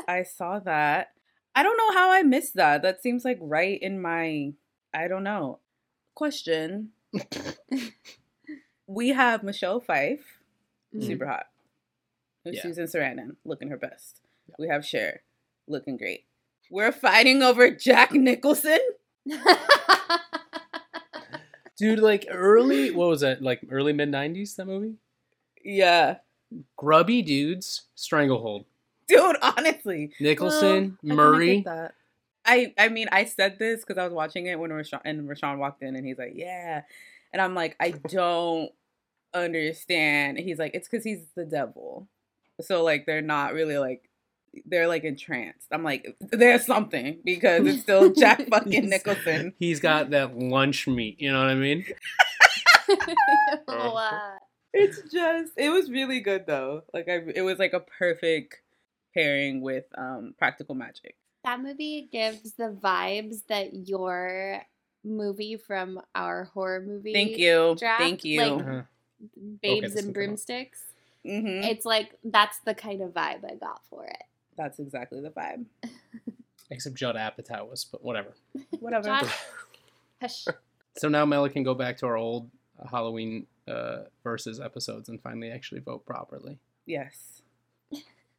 Ah! I saw that. I don't know how I missed that. That seems right in my, I don't know. Question. We have Michelle Pfeiffer, super hot. Yeah. Susan Sarandon, looking her best. Yeah. We have Cher, looking great. We're fighting over Jack Nicholson? Dude, early mid-90s, that movie? Yeah. Grubby dudes, stranglehold. Dude, honestly. Nicholson, Murray. I mean, I said this because I was watching it when Rashawn walked in and he's like, yeah. And I'm like, I don't understand. And he's like, it's because he's the devil. So, they're not really, they're, entranced. I'm like, there's something, because it's still Jack fucking Nicholson. He's got that lunch meat, you know what I mean? Wow. It's just, it was really good though. Like it was like a perfect pairing with Practical Magic. That movie gives the vibes that your movie from our horror movie draft, like Babes and Broomsticks. Mm-hmm. It's like, that's the kind of vibe I got for it. That's exactly the vibe. Except Judd Apatow was, but whatever. Whatever. So now Mela can go back to our old Halloween versus episodes and finally actually vote properly. Yes.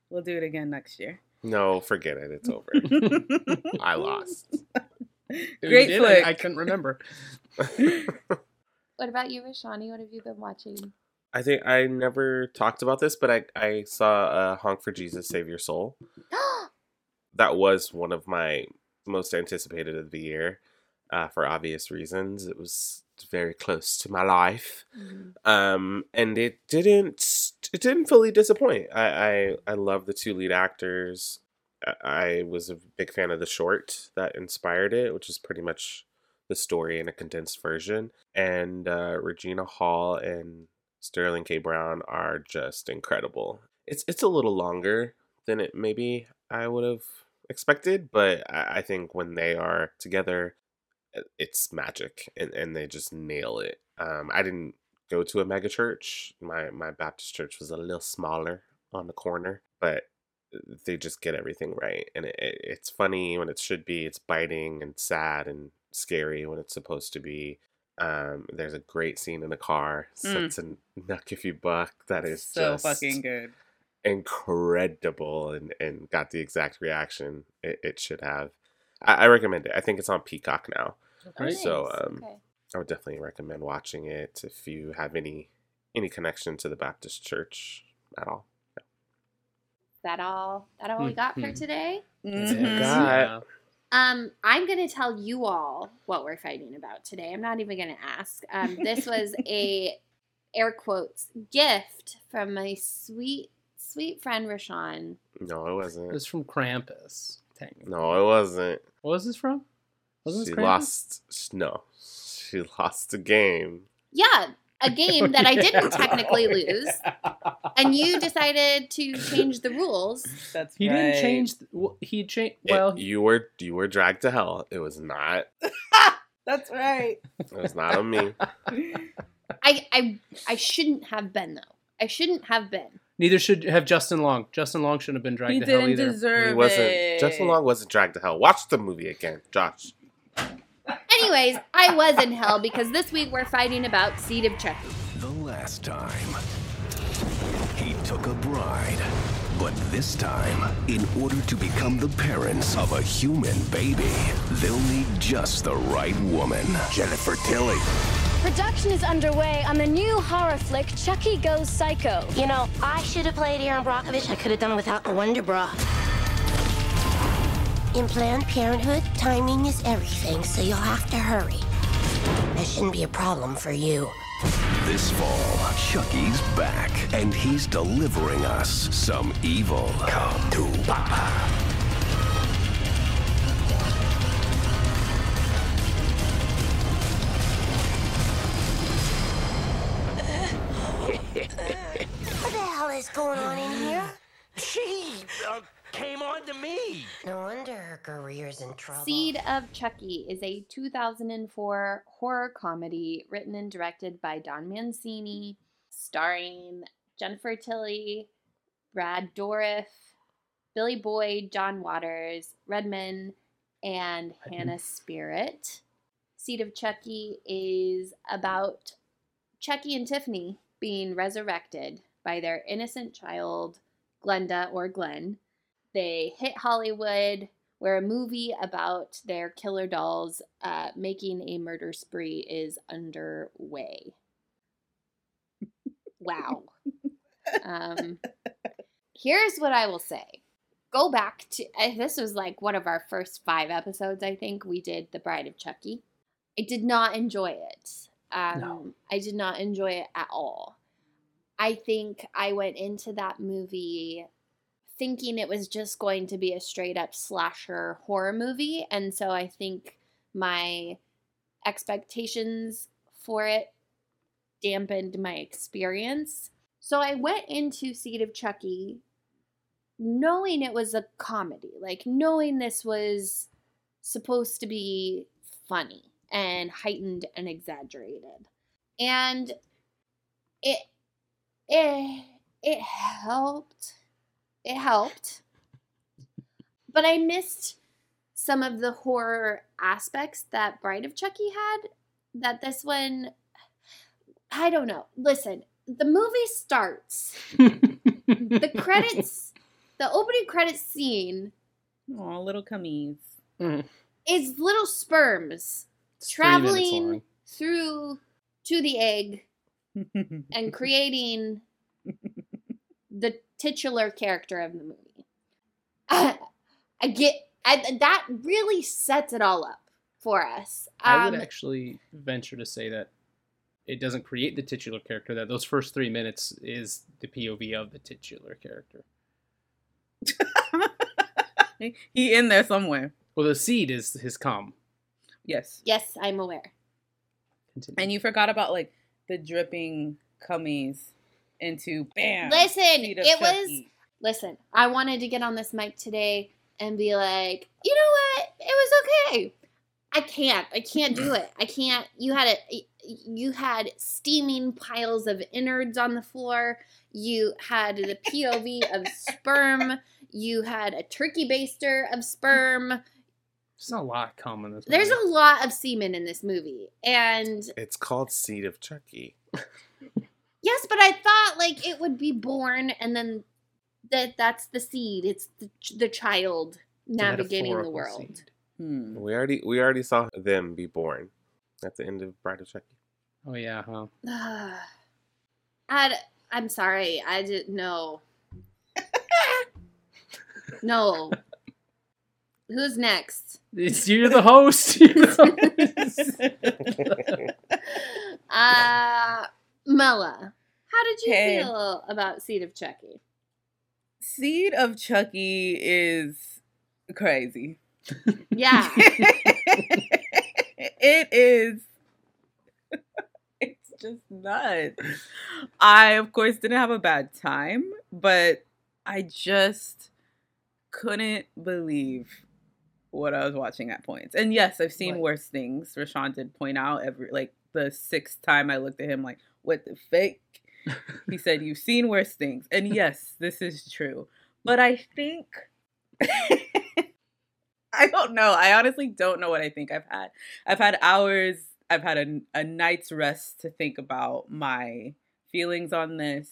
We'll do it again next year. No, forget it. It's over. I lost. Great flick. I couldn't remember. What about you, Vashani? What have you been watching? I think I never talked about this, but I saw Honk for Jesus, Save Your Soul. That was one of my most anticipated of the year for obvious reasons. It was very close to my life. Mm-hmm. And it didn't fully disappoint. I love the two lead actors. I was a big fan of the short that inspired it, which is pretty much the story in a condensed version. And Regina Hall and Sterling K. Brown are just incredible. It's a little longer than it maybe I would have expected, but I think when they are together, it's magic, and they just nail it. I didn't go to a mega church. My Baptist church was a little smaller on the corner, but they just get everything right, and it's funny when it should be. It's biting and sad and scary when it's supposed to be. There's a great scene in the car. It's a knuck if you buck. That is so just fucking good, incredible, and got the exact reaction it should have. I recommend it. I think it's on Peacock now. Okay. So I would definitely recommend watching it if you have any connection to the Baptist church at all. Yeah. That all we got for today? Mm-hmm. Got. I'm going to tell you all what we're fighting about today. I'm not even going to ask. This was a, air quotes, gift from my sweet, sweet friend, Rashawn. No, it wasn't. It was from Krampus. No, it wasn't. What was this from? Wasn't she Krampus? She lost a game. Yeah, a game that I didn't technically lose. Yeah. And you decided to change the rules. That's right. He didn't change. He changed. Well, you were dragged to hell. It was not. That's right. It was not on me. I shouldn't have been though. I shouldn't have been. Neither should have Justin Long. Justin Long shouldn't have been dragged to hell either. He didn't deserve it. Justin Long wasn't dragged to hell. Watch the movie again, Josh. Anyways, I was in hell because this week we're fighting about Seed of Chucky. The last time, he took a bride. But this time, in order to become the parents of a human baby, they'll need just the right woman. Jennifer Tilly. Production is underway on the new horror flick, Chucky Goes Psycho. You know, I should have played Erin Brockovich. I could have done without the Wonder Bra. In Planned Parenthood, timing is everything, so you'll have to hurry. That shouldn't be a problem for you. This fall, Chucky's back, and he's delivering us some evil. Come to Papa. Is going on in here? She came on to me. No wonder her career's in trouble. Seed of Chucky is a 2004 horror comedy written and directed by Don Mancini, starring Jennifer Tilly, Brad Dourif, Billy Boyd, John Waters, Redman, and Hannah Spirit. Seed of Chucky is about Chucky and Tiffany being resurrected by their innocent child, Glenda or Glenn. They hit Hollywood, where a movie about their killer dolls making a murder spree is underway. Wow. Here's what I will say. Go back to, this was like one of our first 5 episodes, I think, we did The Bride of Chucky. I did not enjoy it. No. I did not enjoy it at all. I think I went into that movie thinking it was just going to be a straight-up slasher horror movie, and so I think my expectations for it dampened my experience. So I went into Seed of Chucky knowing it was a comedy, like knowing this was supposed to be funny and heightened and exaggerated. And it helped. It helped. But I missed some of the horror aspects that Bride of Chucky had that this one, I don't know. Listen, the movie starts. The credits, the opening credits scene. Aw, little cummies. Is little sperms traveling through to the egg and creating the titular character of the movie. That really sets it all up for us. I would actually venture to say that it doesn't create the titular character, that those first 3 minutes is the POV of the titular character. He in there somewhere. Well, the seed is his cum. Yes. Yes, I'm aware. Continue. And you forgot about, like, the dripping cummies into, bam. Listen, it was... Listen, I wanted to get on this mic today and be like, you know what? It was okay. I can't do it. I can't. You had steaming piles of innards on the floor. You had the POV of sperm. You had a turkey baster of sperm. There's a lot cum in this movie. There's a lot of semen in this movie. And it's called Seed of Chucky. Yes, but I thought, like, it would be born and then that's the seed. It's the child navigating the world. We already saw them be born at the end of Bride of Chucky. Oh yeah, huh? I'm sorry. I didn't know. No. Who's next? You're the host. Mella, how did you feel about Seed of Chucky? Seed of Chucky is crazy. Yeah. It is. It's just nuts. I, of course, didn't have a bad time, but I just couldn't believe what I was watching at points. And yes, I've seen worse things. Rashawn did point out the sixth time I looked at him like, what the fake? He said, you've seen worse things. And yes, this is true. But I think... I don't know. I honestly don't know what I think. I've had hours. I've had a night's rest to think about my feelings on this.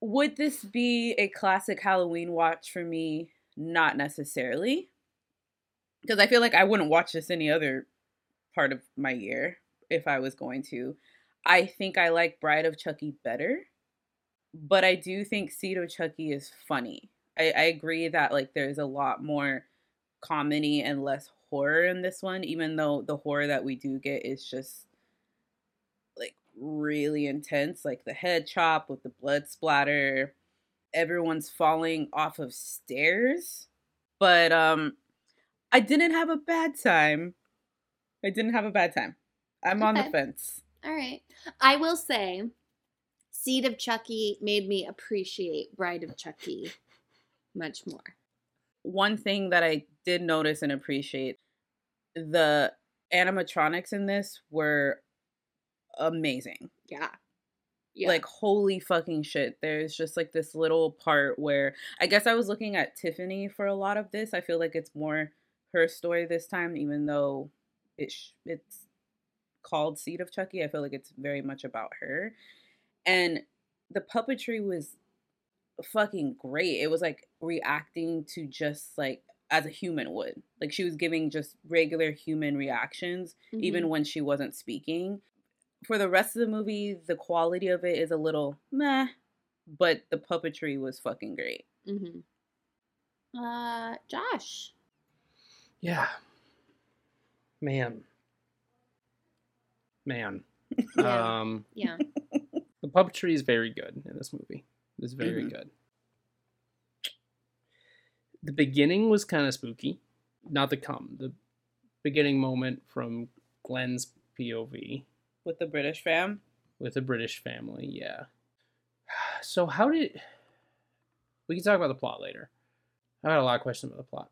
Would this be a classic Halloween watch for me? Not necessarily. Because I feel like I wouldn't watch this any other part of my year if I was going to. I think I like Bride of Chucky better. But I do think Seed of Chucky is funny. I agree that there's a lot more comedy and less horror in this one, even though the horror that we do get is just really intense, the head chop with the blood splatter, everyone's falling off of stairs. But I didn't have a bad time. I'm okay. On the fence. All right. I will say Seed of Chucky made me appreciate Bride of Chucky much more. One thing that I did notice and appreciate, the animatronics in this were amazing. Yeah. Holy fucking shit. There's just this little part where I guess I was looking at Tiffany for a lot of this. I feel like it's more her story this time, even though it's called Seed of Chucky. I feel like it's very much about her. And the puppetry was fucking great. It was reacting to just as a human would. She was giving just regular human reactions, mm-hmm. even when she wasn't speaking. For the rest of the movie, the quality of it is a little meh, but the puppetry was fucking great. Mm-hmm. Josh. Yeah. Man. Yeah. The puppetry is very good in this movie. It's very mm-hmm. good. The beginning was kind of spooky. Not the cum. The beginning moment from Glenn's POV. With the British fam? with a British family, yeah. So how did... We can talk about the plot later. I had a lot of questions about the plot.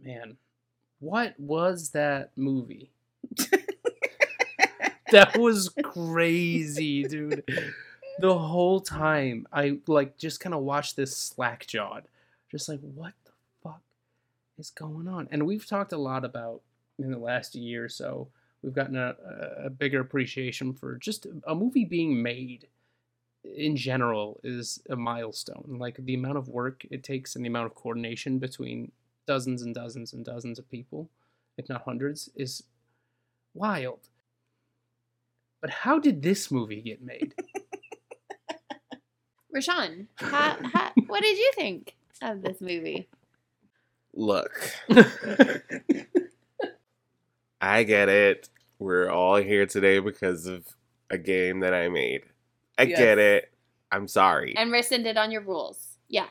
Man, what was that movie? That was crazy, dude. The whole time, I just kind of watched this slack-jawed. Just like, what the fuck is going on? And we've talked a lot about, in the last year or so, we've gotten a bigger appreciation for just a movie being made in general is a milestone. Like, the amount of work it takes and the amount of coordination between dozens and dozens and dozens of people, if not hundreds, is wild. But how did this movie get made? Rashawn, what did you think of this movie? Look. I get it. We're all here today because of a game that I made. Get it. I'm sorry. And rescinded on your rules. Yeah.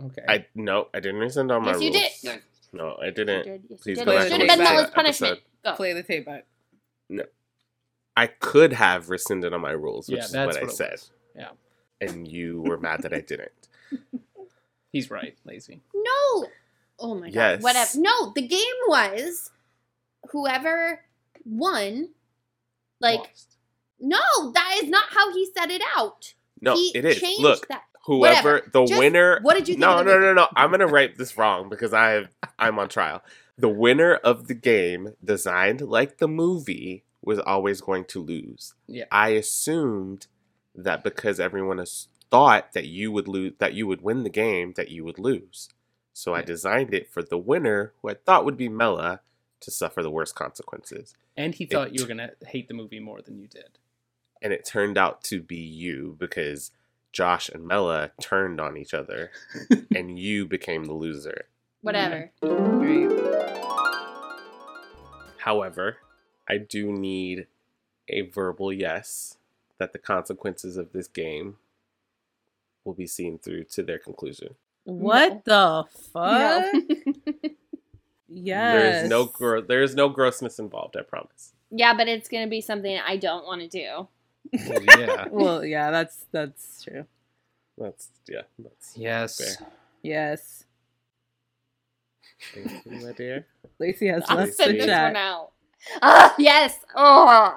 Okay. No, I didn't rescind on my rules. Yes, you did. No, I didn't. You did. Yes, please go back and listen to that punishment. Go. Play the tape out. No. I could have rescinded on my rules, which is what I said. Was. Yeah. And you were mad that I didn't. He's right. Lazy. No. Oh, my God. Yes. Whatever. No, the game was... Whoever won, lost. No, that is not how he set it out. No, it is. Look, that. Whoever Whatever. The Just, winner. What did you? Think no, of the no, movie? No. I'm gonna write this wrong because I'm on trial. The winner of the game, designed like the movie, was always going to lose. Yeah. I assumed that because everyone has thought that you would lose, that you would win the game, that you would lose. So I designed it for the winner, who I thought would be Mella, to suffer the worst consequences. And he thought you were going to hate the movie more than you did. And it turned out to be you, because Josh and Mella turned on each other, and you became the loser. Whatever. However, I do need a verbal yes that the consequences of this game will be seen through to their conclusion. What the fuck? No. Yes. There is no grossness involved, I promise. Yeah, but it's going to be something I don't want to do. Well, yeah. Well, yeah, that's true. That's yes. Fair. Yes. Thank you, my dear. Lacey has left the chat. Yes. Oh.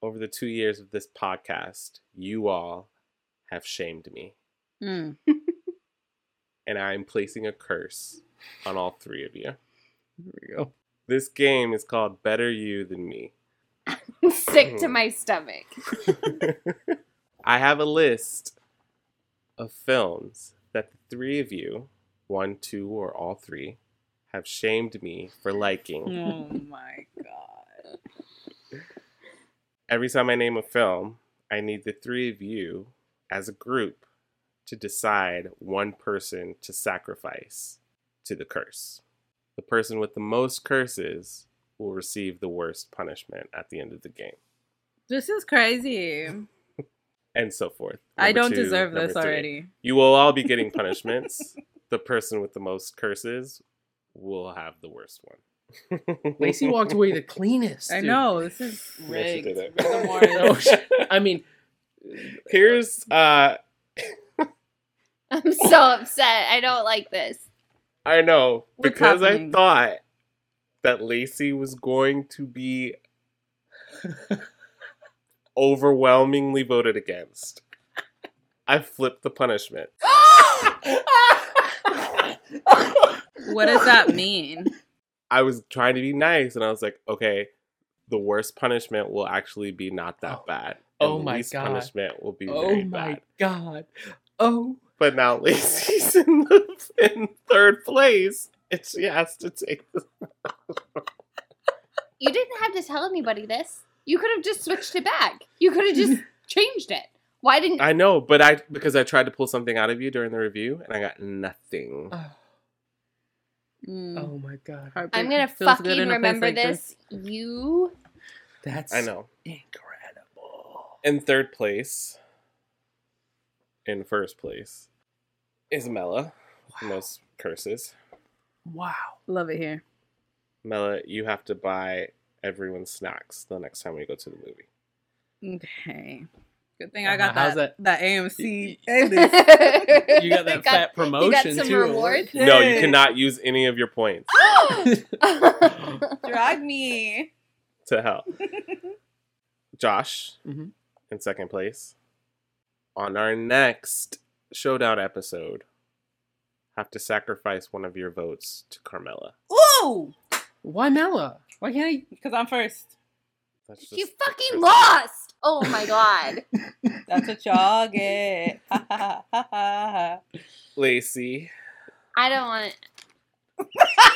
Over the 2 years of this podcast, you all have shamed me. Mm. And I'm placing a curse on all three of you. Here we go. This game is called Better You Than Me. I'm sick to my stomach. I have a list of films that the three of you, one, two, or all three, have shamed me for liking. Oh my God. Every time I name a film, I need the three of you as a group to decide one person to sacrifice to the curse. The person with the most curses will receive the worst punishment at the end of the game. This is crazy. And so forth. Number I don't two, deserve this three. Already. You will all be getting punishments. The person with the most curses will have the worst one. Lacey walked away the cleanest. Dude. I know. This is rigged. I mean, here's... I'm so upset. I don't like this. I know, because I thought that Lacey was going to be overwhelmingly voted against. I flipped the punishment. What does that mean? I was trying to be nice, and I was like, okay, the worst punishment will actually be not that bad. And oh, my God. The least punishment will be very bad. Oh, my God. Oh. But now Lacey's in third place, and she has to take this. You didn't have to tell anybody this. You could have just switched it back. You could have just changed it. Why didn't you? I know, but because I tried to pull something out of you during the review, and I got nothing. Oh my God. I'm going to fucking remember like this. You. That's I know. Incredible. In third place. In first place is Mella. Wow. Most curses. Wow. Love it here. Mella, you have to buy everyone snacks the next time we go to the movie. Okay. Good thing I got that AMC. You got that fat promotion, you got some too. Rewards? No, you cannot use any of your points. Drag me. To hell. Josh, in second place. On our next showdown episode, have to sacrifice one of your votes to Carmela. Ooh! Why Mela? Why can't I? Because I'm first. You fucking lost! Oh my god. That's what y'all get. Lacey. I don't want it.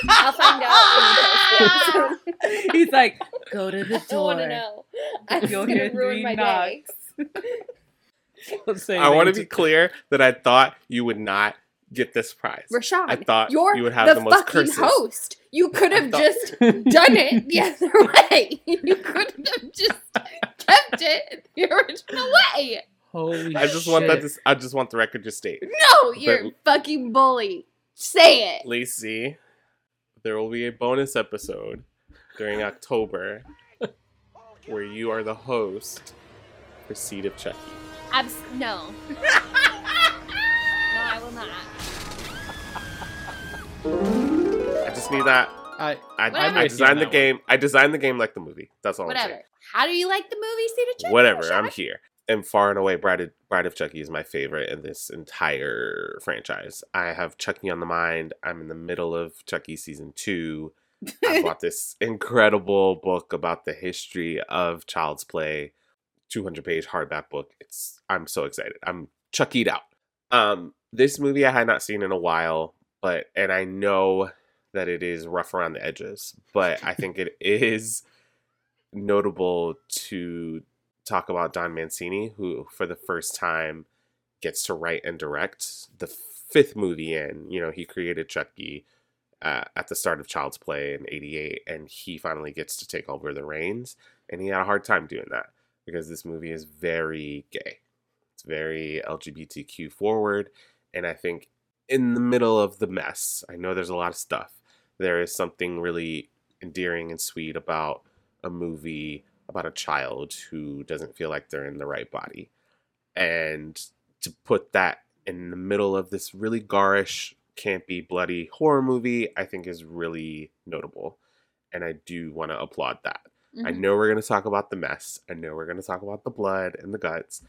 I'll find out when you post it. He's like, go to the door. I don't want to know. You'll hear three knocks. I want to be clear that I thought you would not get this prize. Rashad, I thought you would have the most curses. You're the fucking host. You could have just done it the other way. You could have just kept it the original way. Holy I just shit. Want that. I just want the record to state. No, you're a fucking bully. Say it. Lacey, there will be a bonus episode during October where you are the host for Seed of Chucky. No. No, I will not. Need that. I designed the game. I designed the game like the movie. That's all. Whatever. I'm saying. How do you like the movie? Seed of Chucky. Whatever. I'm here. And far and away, Bride of Chucky is my favorite in this entire franchise. I have Chucky on the mind. I'm in the middle of Chucky season 2. I bought this incredible book about the history of Child's Play, 200-page hardback book. I'm so excited. I'm Chucky'd out. This movie I had not seen in a while, and I know that it is rough around the edges, but I think it is notable to talk about Don Mancini, who for the first time gets to write and direct the fifth movie in. You know, he created Chucky at the start of Child's Play in '88, and he finally gets to take over the reins, and he had a hard time doing that because this movie is very gay. It's very LGBTQ forward, and I think in the middle of the mess, I know there's a lot of stuff, there is something really endearing and sweet about a movie about a child who doesn't feel like they're in the right body. And to put that in the middle of this really garish, campy, bloody horror movie, I think is really notable. And I do want to applaud that. Mm-hmm. I know we're going to talk about the mess. I know we're going to talk about the blood and the guts.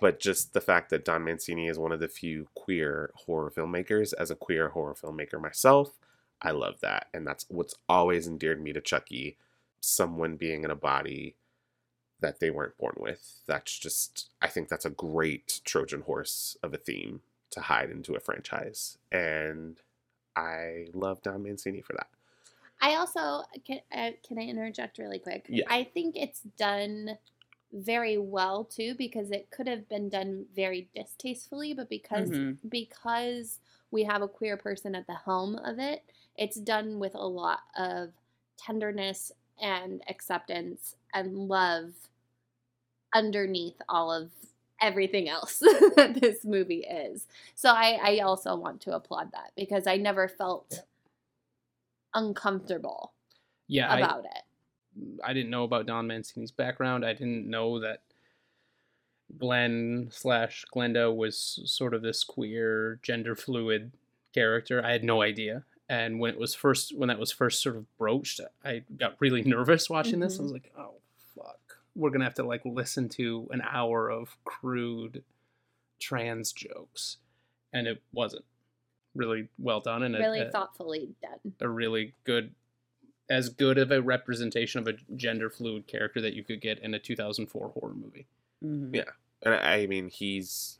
But just the fact that Don Mancini is one of the few queer horror filmmakers, as a queer horror filmmaker myself, I love that. And that's what's always endeared me to Chucky, someone being in a body that they weren't born with. That's just, I think that's a great Trojan horse of a theme to hide into a franchise. And I love Don Mancini for that. I also, can I interject really quick? Yeah. I think it's done very well too, because it could have been done very distastefully, but because we have a queer person at the helm of it, it's done with a lot of tenderness and acceptance and love underneath all of everything else that this movie is. So I also want to applaud that, because I never felt uncomfortable about it. I didn't know about Don Mancini's background. I didn't know that Glenda was sort of this queer, gender fluid character. I had no idea. And when that was first sort of broached, I got really nervous watching this. I was like, oh fuck, we're gonna have to listen to an hour of crude trans jokes, and it wasn't really well done and really thoughtfully done. A really good. As good of a representation of a gender-fluid character that you could get in a 2004 horror movie. Mm-hmm. Yeah. And I mean, he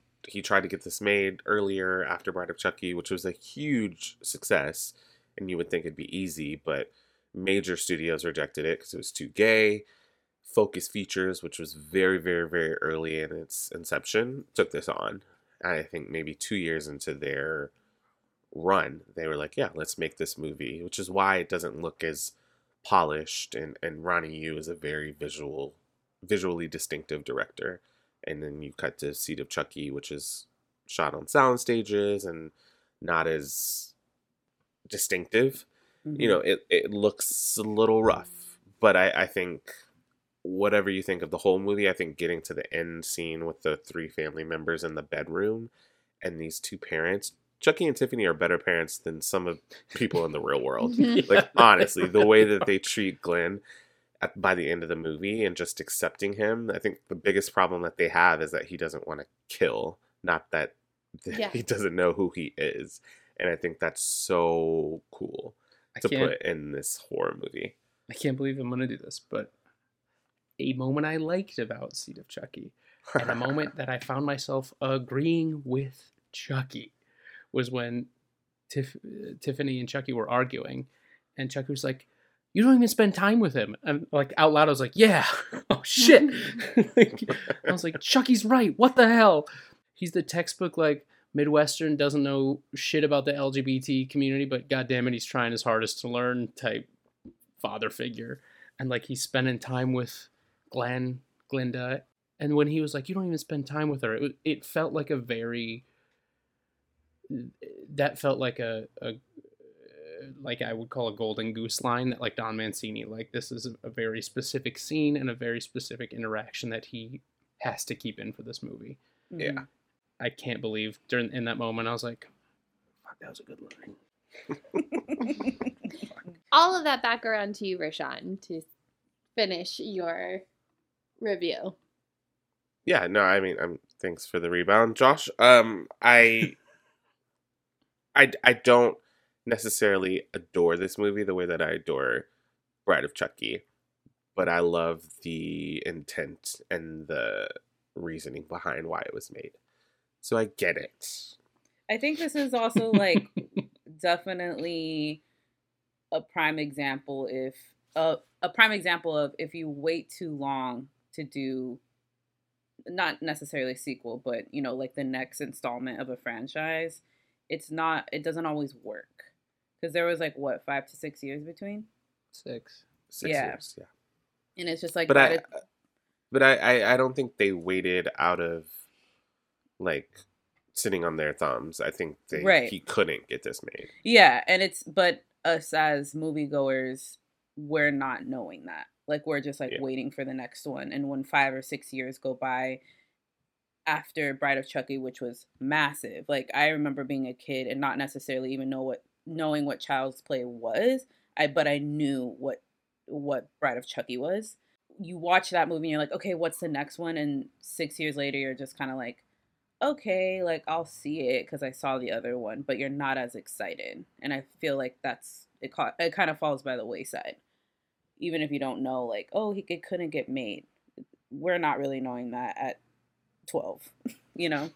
tried to get this made earlier after Bride of Chucky, which was a huge success, and you would think it'd be easy, but major studios rejected it because it was too gay. Focus Features, which was very, very, very early in its inception, took this on. I think maybe 2 years into their run, they were like, yeah, let's make this movie, which is why it doesn't look as polished, and Ronnie Yu is a very visually distinctive director. And then you cut to Seed of Chucky, which is shot on sound stages and not as distinctive. You know, it looks a little rough, But I think whatever you think of the whole movie, I think getting to the end scene with the three family members in the bedroom and these two parents, Chucky and Tiffany are better parents than some of people in the real world. Like, honestly, the way that they treat Glenn by the end of the movie and just accepting him. I think the biggest problem that they have is that he doesn't want to kill, not that he doesn't know who he is. And I think that's so cool to put in this horror movie. I can't believe I'm going to do this, but a moment I liked about Seed of Chucky and a moment that I found myself agreeing with Chucky was when Tiffany and Chucky were arguing, and Chucky was like, "You don't even spend time with him." And like out loud, I was like, "Yeah, oh shit!" Like, I was like, "Chucky's right. What the hell?" He's the textbook like Midwestern doesn't know shit about the LGBT community, but goddamn it, he's trying his hardest to learn type father figure, and like he's spending time with Glinda, and when he was like, "You don't even spend time with her," it felt like a very like I would call a golden goose line that like Don Mancini, like this is a very specific scene and a very specific interaction that he has to keep in for this movie. Mm-hmm. Yeah. I can't believe in that moment, I was like, fuck, that was a good line. All of that back around to you, Rashaan, to finish your review. Yeah, no, I mean, thanks for the rebound, Josh. I don't necessarily adore this movie the way that I adore Bride of Chucky, but I love the intent and the reasoning behind why it was made. So I get it. I think this is also like definitely a prime example of if you wait too long to do not necessarily a sequel, but you know, like the next installment of a franchise, it doesn't always work. Because there was like, what, 5 to 6 years between? Six yeah. years, yeah. And it's just like... But I don't think they waited out of like sitting on their thumbs. I think he couldn't get this made. Yeah, and but us as moviegoers, we're not knowing that. Like, we're just like waiting for the next one. And when 5 or 6 years go by... after Bride of Chucky, which was massive. Like, I remember being a kid and not necessarily even knowing what Child's Play was, but I knew what Bride of Chucky was. You watch that movie and you're like, okay, what's the next one? And 6 years later, you're just kind of like, okay, like, I'll see it because I saw the other one, but you're not as excited. And I feel like it kind of falls by the wayside. Even if you don't know, like, oh, it couldn't get made. We're not really knowing that at 12, you know.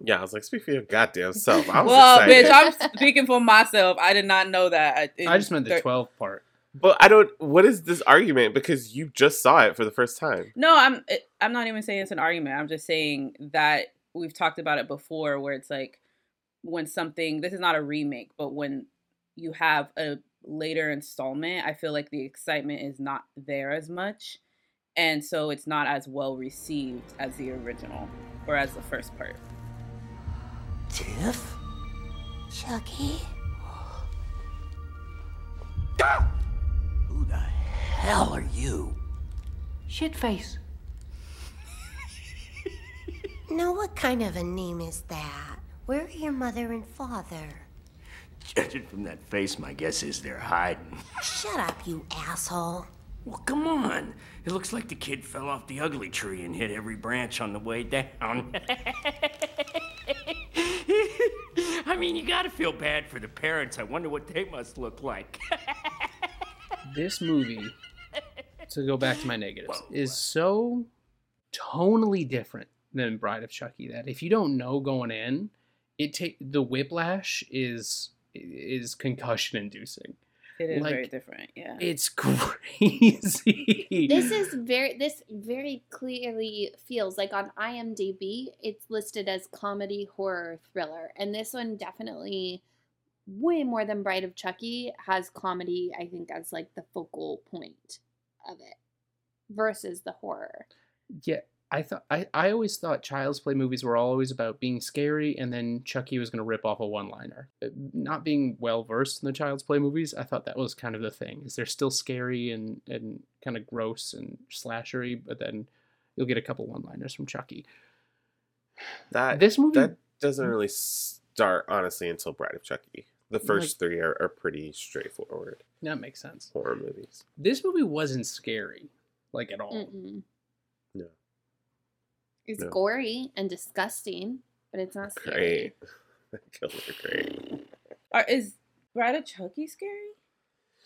Yeah, I was like, speak for your goddamn self. I was excited. Bitch, I'm speaking for myself. I did not know that. I just meant the 12 part. But I don't. What is this argument? Because you just saw it for the first time. No, I'm not even saying it's an argument. I'm just saying that we've talked about it before, where it's like when something. This is not a remake, but when you have a later installment, I feel like the excitement is not there as much. And so it's not as well received as the original, or as the first part. Tiff? Chucky? Who the hell are you? Shitface. Now what kind of a name is that? Where are your mother and father? Judging from that face, my guess is they're hiding. Shut up, you asshole. Well, come on. It looks like the kid fell off the ugly tree and hit every branch on the way down. I mean, you gotta feel bad for the parents. I wonder what they must look like. This movie, to go back to my negatives, is so tonally different than Bride of Chucky that if you don't know going in, the whiplash is concussion inducing. It is like, very different, yeah. It's crazy. This very clearly feels like on IMDb, it's listed as comedy, horror, thriller. And this one definitely, way more than Bride of Chucky, has comedy, I think, as like the focal point of it versus the horror. Yeah, I always thought Child's Play movies were always about being scary, and then Chucky was going to rip off a one-liner. Not being well-versed in the Child's Play movies, I thought that was kind of the thing, is they're still scary and kind of gross and slashery, but then you'll get a couple one-liners from Chucky. This movie doesn't really start, honestly, until Bride of Chucky. The first three are pretty straightforward. That makes sense. Horror movies. This movie wasn't scary, like, at all. Mm-mm. No. It's gory and disgusting, but it's not scary. Great. Is Bride of Chucky scary?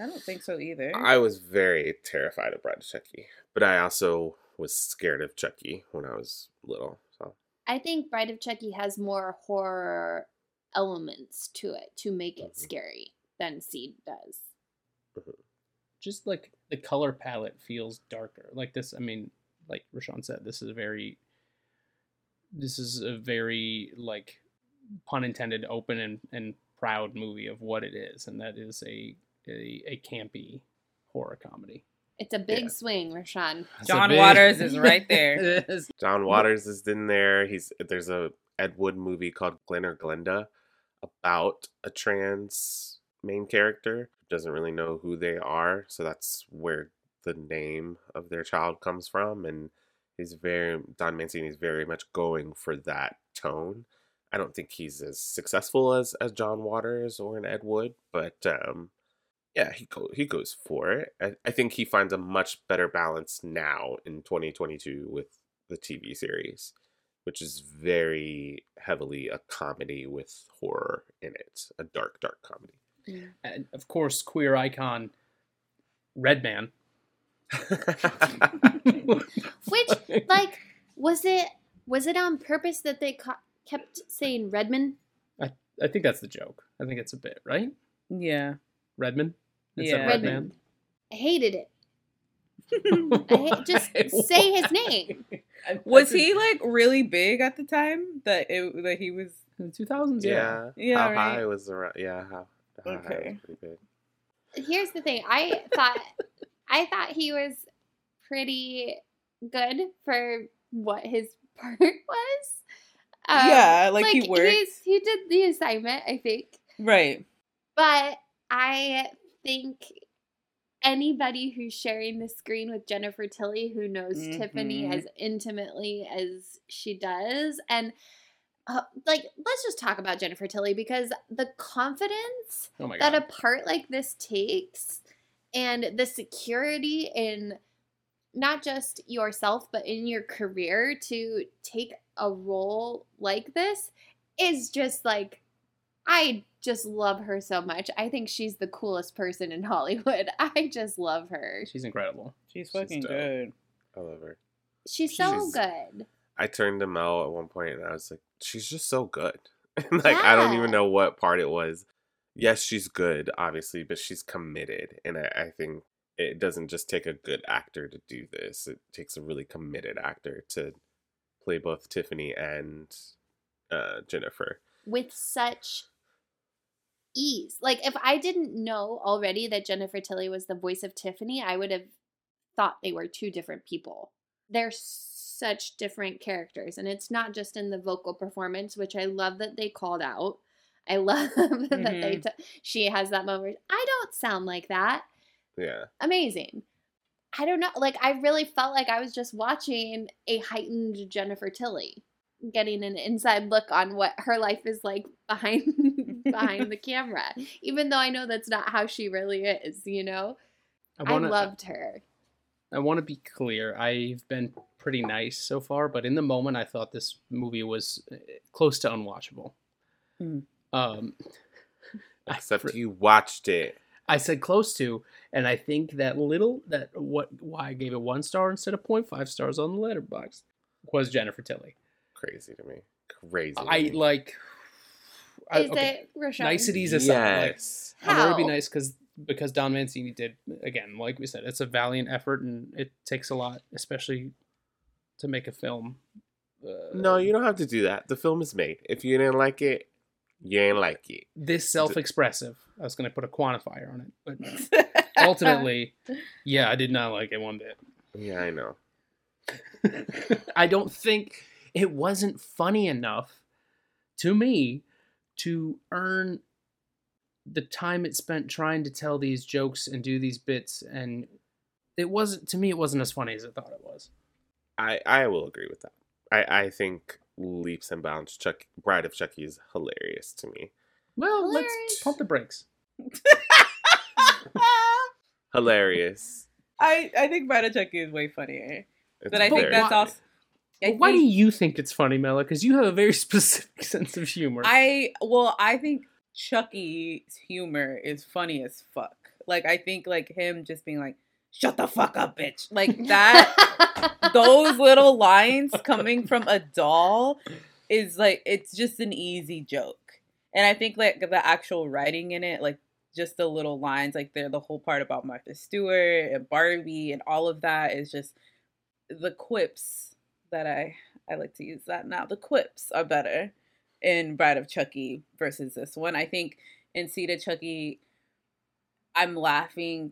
I don't think so either. I was very terrified of Bride of Chucky, but I also was scared of Chucky when I was little. So I think Bride of Chucky has more horror elements to it to make it scary than Seed does. Mm-hmm. Just like the color palette feels darker. Like this, I mean, like Rashawn said, this is a very, like, pun intended, open and proud movie of what it is. And that is a campy horror comedy. It's a big swing, Rashawn. John Waters is right there. John Waters is in there. There's a Ed Wood movie called Glenn or Glenda about a trans main character who doesn't really know who they are. So that's where the name of their child comes from. And Don Mancini is very much going for that tone. I don't think he's as successful as John Waters or an Ed Wood, but he goes for it. I think he finds a much better balance now in 2022 with the TV series, which is very heavily a comedy with horror in it, a dark, dark comedy. Yeah. And of course, queer icon Redman. Which, like, was it on purpose that they kept saying Redman? I think that's the joke. I think it's a bit, right? Yeah. Redman? Redman. I hated it. Say his name. Was he, like, really big at the time that he was? In the 2000s? Yeah. Yeah. How high was the... Yeah. How high was pretty big. Here's the thing. I thought he was pretty good for what his part was. He worked. He did the assignment, I think. Right. But I think anybody who's sharing the screen with Jennifer Tilly, who knows Tiffany as intimately as she does, and let's just talk about Jennifer Tilly, because the confidence that a part like this takes, and the security in not just yourself, but in your career to take a role like this is just like, I just love her so much. I think she's the coolest person in Hollywood. I just love her. She's incredible. She's fucking good. I love her. She's so good. I turned to Mel at one point and I was like, she's just so good. I don't even know what part it was. Yes, she's good, obviously, but she's committed. And I think it doesn't just take a good actor to do this. It takes a really committed actor to play both Tiffany and Jennifer. With such ease. Like, if I didn't know already that Jennifer Tilly was the voice of Tiffany, I would have thought they were two different people. They're such different characters. And it's not just in the vocal performance, which I love that they called out. I love that she has that moment where I don't sound like that. Yeah. Amazing. I don't know. Like, I really felt like I was just watching a heightened Jennifer Tilly, getting an inside look on what her life is like behind the camera. Even though I know that's not how she really is, you know? I loved her. I want to be clear. I've been pretty nice so far, but in the moment I thought this movie was close to unwatchable. Mm. Except you watched it. I said close to, and I think why I gave it 1 star instead of 0.5 stars on the Letterboxd was Jennifer Tilly. Crazy to me. Niceties aside. Yes. Like, I'm going to be nice because Don Mancini did, again, like we said, it's a valiant effort, and it takes a lot, especially to make a film. No, you don't have to do that. The film is made. If you didn't like it, you ain't like it. This self-expressive. I was going to put a quantifier on it. But ultimately, I did not like it one bit. Yeah, I know. I don't think it wasn't funny enough to me to earn the time it spent trying to tell these jokes and do these bits. And it wasn't, to me, it wasn't as funny as I thought it was. I will agree with that. I think leaps and bounds Bride of Chucky is hilarious to me. Well, let's pump the brakes. Hilarious. I think Bride of Chucky is way funnier. But I think that's also... Why do you think it's funny, Mela? Because you have a very specific sense of humor. I think Chucky's humor is funny as fuck. Like, I think, like, him just being like, shut the fuck up, bitch. Like, that... those little lines coming from a doll is, like, it's just an easy joke. And I think, like, the actual writing in it, like, just the little lines, like, they're the whole part about Martha Stewart and Barbie and all of that is just... the quips that I like to use that now. The quips are better in Bride of Chucky versus this one. I think in Seed of Chucky, I'm laughing.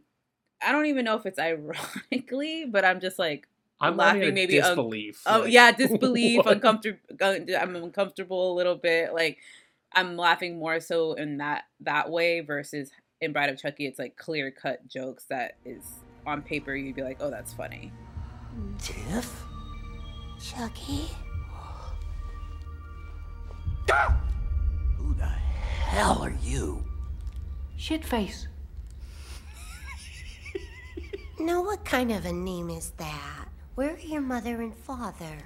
I don't even know if it's ironically, but I'm just like, I'm laughing maybe disbelief. Disbelief, I'm uncomfortable a little bit. Like, I'm laughing more so in that way versus in Bride of Chucky, it's like clear cut jokes that is on paper. You'd be like, oh, that's funny. Tiff? Chucky? Who the hell are you? Shitface. Now what kind of a name is that? Where are your mother and father?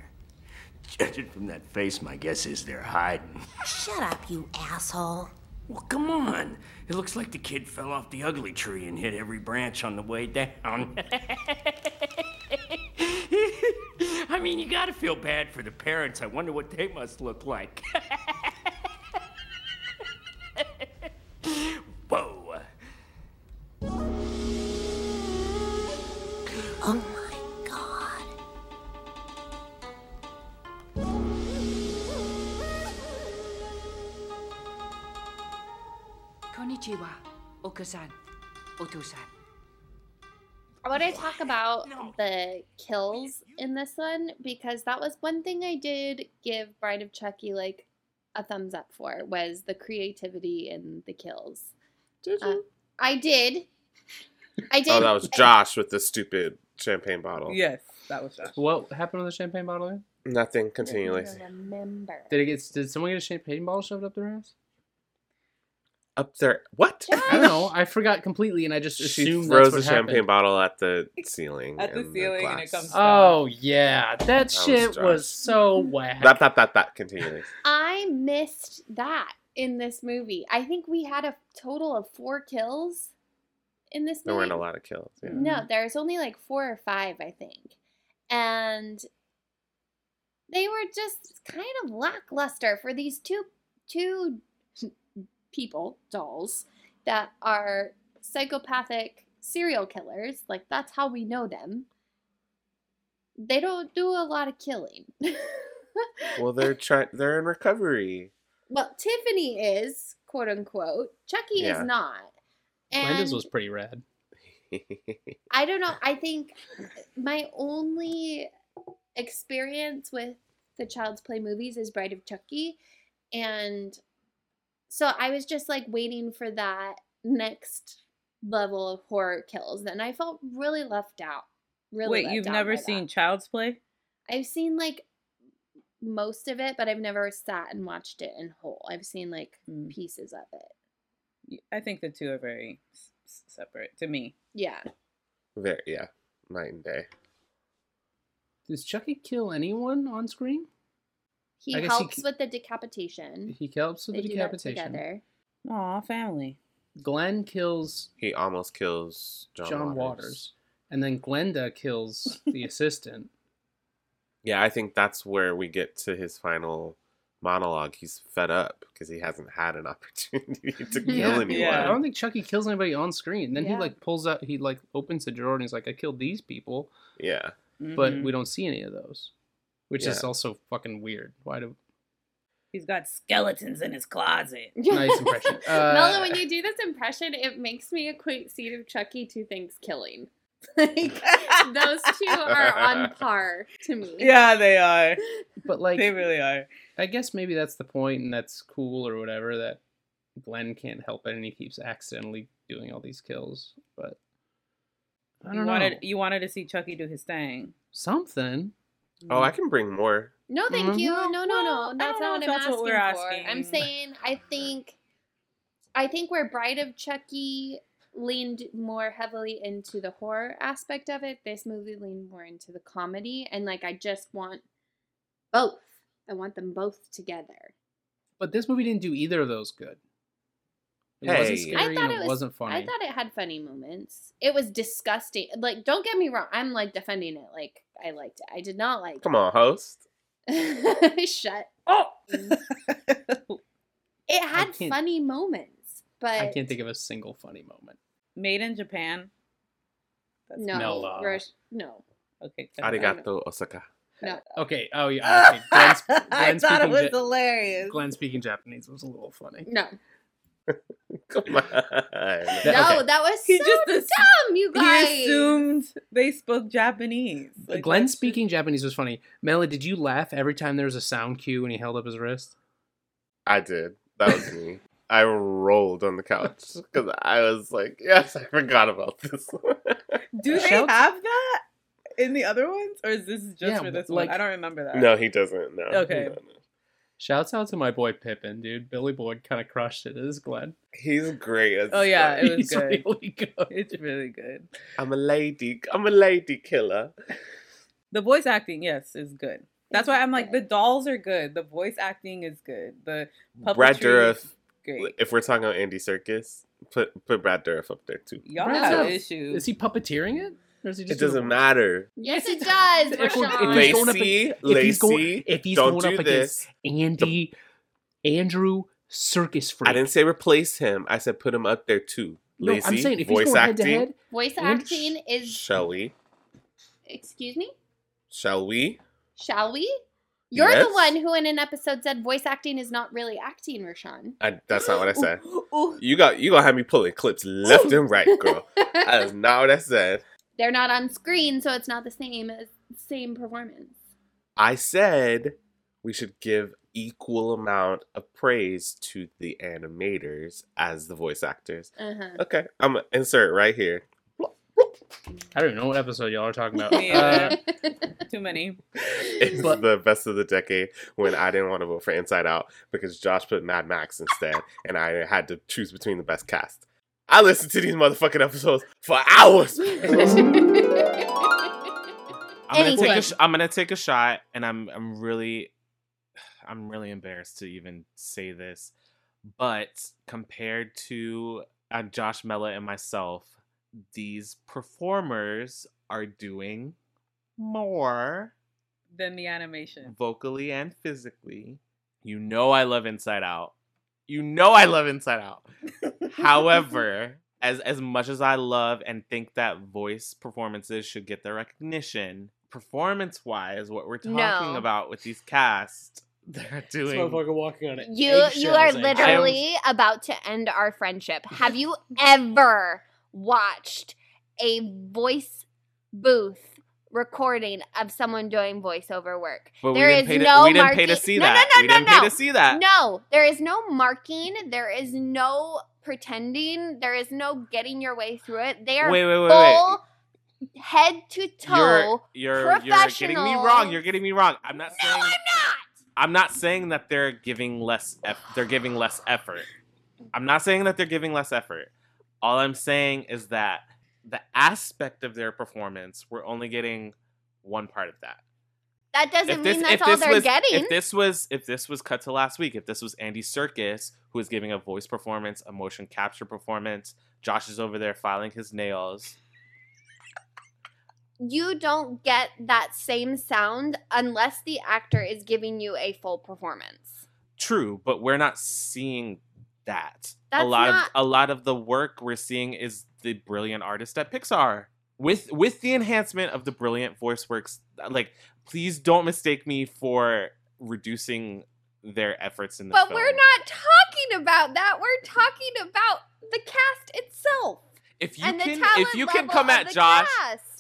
Judging from that face, my guess is they're hiding. Shut up, you asshole. Well, come on. It looks like the kid fell off the ugly tree and hit every branch on the way down. I mean, you gotta feel bad for the parents. I wonder what they must look like. Whoa. Oh my God. Konnichiwa, Oka-san, Oto-san. I want to talk about the kills in this one, because that was one thing I did give Bride of Chucky, like, a thumbs up for, was the creativity in the kills. Did you? I did. Oh, that was Josh with the stupid champagne bottle. Yes, that was Josh. What happened with the champagne bottle again? Nothing, continually. I remember. Did someone get a champagne bottle shoved up their ass? Up there, what? Josh. I don't know. I forgot completely, and I just assumed that's what happened. She throws a champagne bottle at the ceiling. And it comes down. Oh yeah, that shit was so whack. That continues. I missed that in this movie. I think we had a total of 4 kills in this movie. There weren't a lot of kills. Yeah. No, there's only like 4 or 5, I think, and they were just kind of lackluster for these two. People, dolls, that are psychopathic serial killers. Like, that's how we know them. They don't do a lot of killing. Well, they're in recovery. Well, Tiffany is, quote unquote. Chucky is not. And Brenda's was pretty rad. I don't know. I think my only experience with the Child's Play movies is Bride of Chucky, and so I was just, like, waiting for that next level of horror kills. And I felt really left out. Wait, you've never seen Child's Play? I've seen, like, most of it, but I've never sat and watched it in whole. I've seen, like, pieces of it. I think the two are very separate to me. Yeah. Very, yeah. Night and day. Does Chucky kill anyone on screen? He helps with the decapitation. Aw, family. Glenn kills... He almost kills John Waters. And then Glenda kills the assistant. Yeah, I think that's where we get to his final monologue. He's fed up because he hasn't had an opportunity to kill anyone. Yeah. I don't think Chucky kills anybody on screen. Then he, like, pulls out... He, like, opens the drawer and he's like, I killed these people. Yeah. But we don't see any of those. Which is also fucking weird. He's got skeletons in his closet. Nice impression. Mella, when you do this impression, it makes me equate Seed of Chucky to Thanksgiving. Those two are on par to me. Yeah, they are. But like, they really are. I guess maybe that's the point, and that's cool or whatever, that Glenn can't help it and he keeps accidentally doing all these kills. But I don't know. You wanted to see Chucky do his thing. Something. Oh, I can bring more. No, thank you. No. That's not what I'm asking for. I'm saying I think where Bride of Chucky leaned more heavily into the horror aspect of it, this movie leaned more into the comedy. And like, I just want both. I want them both together. But this movie didn't do either of those good. It wasn't scary and it wasn't funny. I thought it had funny moments. It was disgusting. Like, don't get me wrong. I'm, like, defending it. Like, I liked it. I did not like it. Come on, host. Shut up. It had funny moments, but... I can't think of a single funny moment. Made in Japan? No. Okay. Arigato, Osaka. No. Okay. Oh, yeah. Okay. Glenn I thought it was hilarious. Glenn speaking Japanese was a little funny. No. Come on. That was dumb, you guys. He assumed they spoke Japanese. Like, Glenn speaking Japanese was funny. Melly, did you laugh every time there was a sound cue when he held up his wrist? I did. That was me. I rolled on the couch because I was like, yes, I forgot about this. Do they have that in the other ones? Or is this just for this one? I don't remember that. No, he doesn't. No. Okay. No. Shouts out to my boy Pippin, dude. Billy Boyd kind of crushed it as Glenn. He's great. It was good. Really good. It's really good. I'm a lady killer. The voice acting, yes, is good. That's why I'm like, the dolls are good. The voice acting is good. The puppetry Brad Dourif, great. If we're talking about Andy Serkis, put Brad Dourif up there too. Y'all have issues. Is he puppeteering it? It doesn't matter. Yes, it does. If he's going up against Andrew Circus Freak. I didn't say replace him. I said put him up there too. Lacey, no, I'm saying if he's going head-to-head. Voice acting is... Shall we? Excuse me? Shall we? You're the one who in an episode said voice acting is not really acting, Rashawn. That's not what I said. You gonna have me pulling clips left and right, girl. That is not what I said. They're not on screen, so it's not the same performance. I said we should give equal amount of praise to the animators as the voice actors. Uh-huh. Okay, I'm going to insert right here. I don't even know what episode y'all are talking about. Too many. It's the best of the decade when I didn't want to vote for Inside Out because Josh put Mad Max instead, and I had to choose between the best cast. I listened to these motherfucking episodes for hours. I'm gonna take a shot, and I'm really embarrassed to even say this, but compared to Josh Mella and myself, these performers are doing more than the animation, vocally and physically. You know, I love Inside Out. However, as much as I love and think that voice performances should get their recognition, performance-wise, what we're talking about with these casts, they're doing... It's motherfucker walking on it. You are literally about to end our friendship. Have you ever watched a voice booth recording of someone doing voiceover work? But there is no marking. No, there is no marking. There is no pretending. There is no getting your way through it. They are full head to toe professional. You're getting me wrong. I'm not saying. No, I'm not. I'm not saying that they're giving less. They're giving less effort. I'm not saying that they're giving less effort. All I'm saying is that the aspect of their performance, we're only getting one part of that. That doesn't mean that's all they're getting. If this was cut to last week, if this was Andy Serkis, who is giving a voice performance, a motion capture performance, Josh is over there filing his nails. You don't get that same sound unless the actor is giving you a full performance. True, but we're not seeing that. A lot of the work we're seeing is the brilliant artist at Pixar with the enhancement of the brilliant voice works. Like, please don't mistake me for reducing their efforts in the film. But we're not talking about that. We're talking about the cast itself. If you can come at Josh,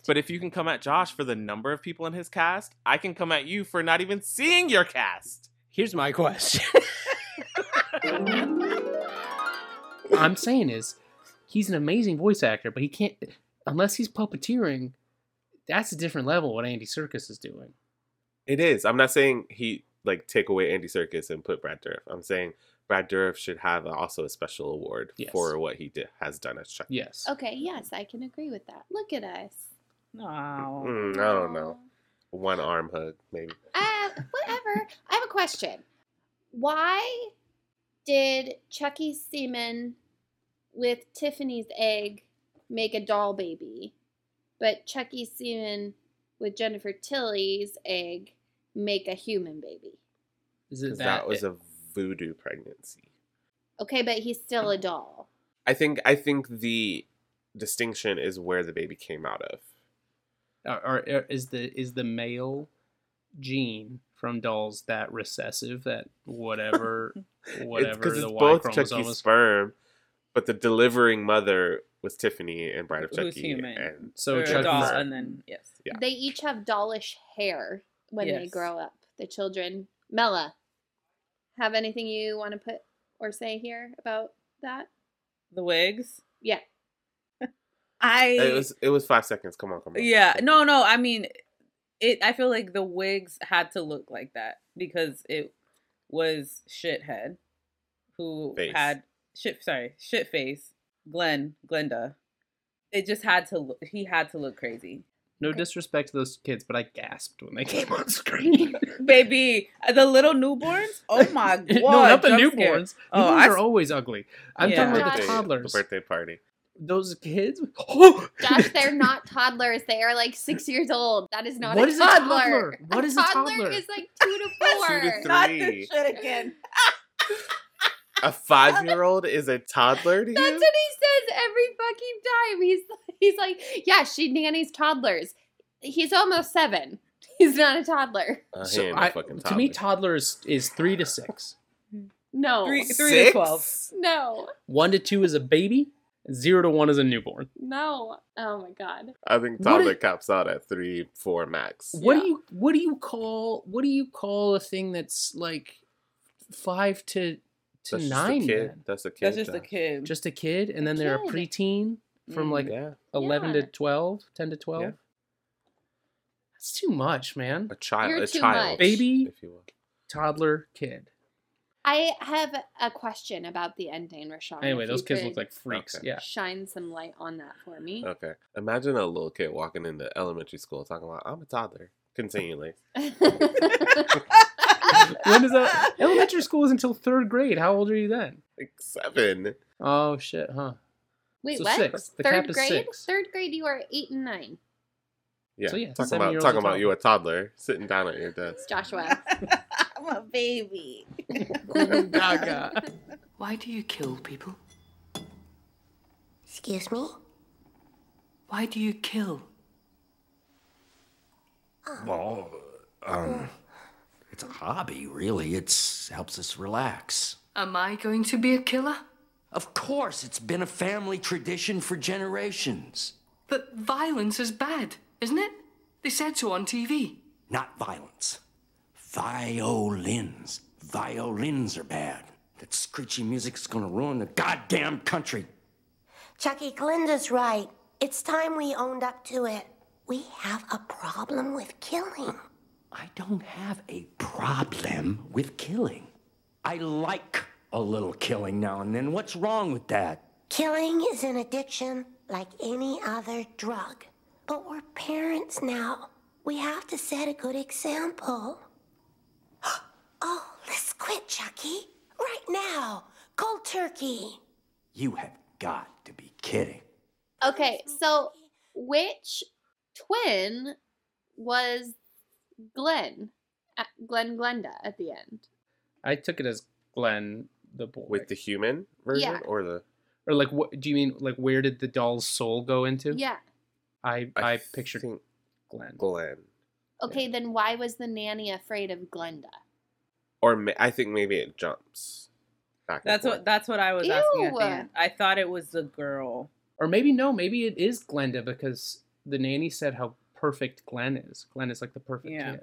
but if you can come at Josh for the number of people in his cast, I can come at you for not even seeing your cast. Here's my question. I'm saying is, he's an amazing voice actor, but he can't, unless he's puppeteering, that's a different level what Andy Serkis is doing. It is. I'm not saying he, like, take away Andy Serkis and put Brad Dourif. I'm saying Brad Dourif should have also a special award for what he has done as Chucky. Yes. Okay, yes, I can agree with that. Look at us. No. I don't know. One arm hug, maybe. Whatever. I have a question. Why did Chucky's semen with Tiffany's egg make a doll baby, but Chucky's semen with Jennifer Tilly's egg make a human baby? Because that was a voodoo pregnancy. Okay, but he's still a doll. I think the distinction is where the baby came out of. Or is the male gene from dolls that recessive, that whatever because it's the Y both Chucky's sperm, but the delivering mother was Tiffany and Bride of Chucky. Who's human. And so Chucky's doll, and then yes, yeah. They each have dollish hair when they grow up. The children. Mella, have anything you want to put or say here about that? The wigs? Yeah. It was 5 seconds. Come on. Yeah. No. I mean, I feel like the wigs had to look like that because it was shithead who face. Shitface. Glenda. It just had to look, he had to look crazy. No disrespect to those kids, but I gasped when they came on screen. Baby, the little newborns? Oh my God. No, not the newborns. Oh, newborns are always ugly. I'm talking about the toddlers. The birthday party. Those kids? Oh. Josh, they're not toddlers. They are like 6 years old. That is not a toddler. What is a toddler? A toddler is like 2 to 4. 2 to 3. Not this shit again. A 5-year-old is a toddler to you? That's what he says every fucking time. He's like, yeah, she nannies toddlers. He's almost 7. He's not a toddler. So a fucking toddler. To me, toddler is 3 to 6. No. 3 to 12. No. 1 to 2 is a baby. 0 to 1 is a newborn. No. Oh my God. I think toddler caps out at 3, 4 max. What do you call a thing that's like 5 to 9? Just a kid. That's a kid. That's just a kid. Just a kid, and then they're a preteen from 11 to 12, 10 to 12. Yeah. That's too much, man. A child, baby, if you will. Toddler, kid. I have a question about the ending, Rashawn. Anyway, those kids look like freaks. Okay. Yeah. Shine some light on that for me. Okay. Imagine a little kid walking into elementary school talking about, I'm a toddler. Continually. When is that? Elementary school is until 3rd grade. How old are you then? Like 7. Oh, shit, huh? Wait, so what? 6. The cap is 6. 3rd grade, you are 8 and 9. Yeah. So, yeah, talking about you a toddler sitting down at your desk. Joshua. I'm a baby. Gaga. Why do you kill people? Excuse me? Why do you kill? Well, it's a hobby, really. It helps us relax. Am I going to be a killer? Of course. It's been a family tradition for generations. But violence is bad, isn't it? They said so on TV. Not violence. Violins. Violins are bad. That screechy music's gonna ruin the goddamn country. Chucky, Glinda's right. It's time we owned up to it. We have a problem with killing. I don't have a problem with killing. I like a little killing now and then. What's wrong with that? Killing is an addiction like any other drug. But we're parents now. We have to set a good example. Oh, let's quit, Chucky. Right now. Cold turkey. You have got to be kidding. Okay, so which twin was Glenda at the end? I took it as Glenn the boy. With the human version or like, what do you mean, like, where did the doll's soul go into? Yeah. I pictured Glenn. Glenn. Okay, then why was the nanny afraid of Glenda? Or I think maybe it jumps back. That's what I was asking at the end. I thought it was the girl. Or maybe no, maybe it is Glenda because the nanny said how perfect Glenn is. Glenn is like the perfect kid.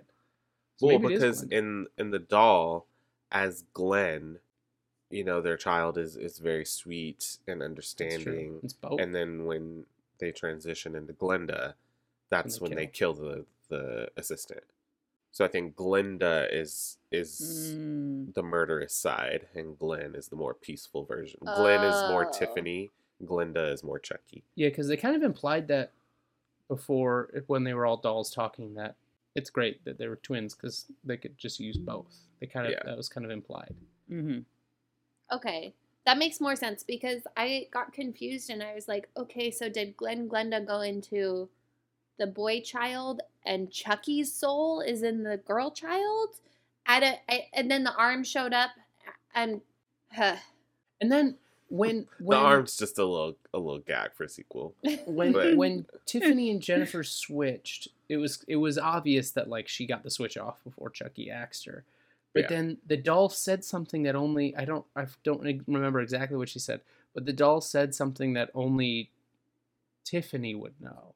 So well, because in the doll, as Glenn, you know, their child is very sweet and understanding. It's both. And then when they transition into Glenda, that's when they kill the assistant. So I think Glenda is the murderous side, and Glenn is the more peaceful version. Glenn is more Tiffany. Glenda is more Chucky. Yeah, because they kind of implied that before, when they were all dolls talking, that it's great that they were twins because they could just use both. They kind of that was kind of implied. Mm-hmm. Okay, that makes more sense because I got confused and I was like, okay, so did Glenda go into the boy child and Chucky's soul is in the girl child? And then the arm showed up and then. When the arm's just a little gag for a sequel. When Tiffany and Jennifer switched, it was obvious that like she got the switch off before Chucky axed her. But then the doll said something that only I don't remember exactly what she said, but the doll said something that only Tiffany would know.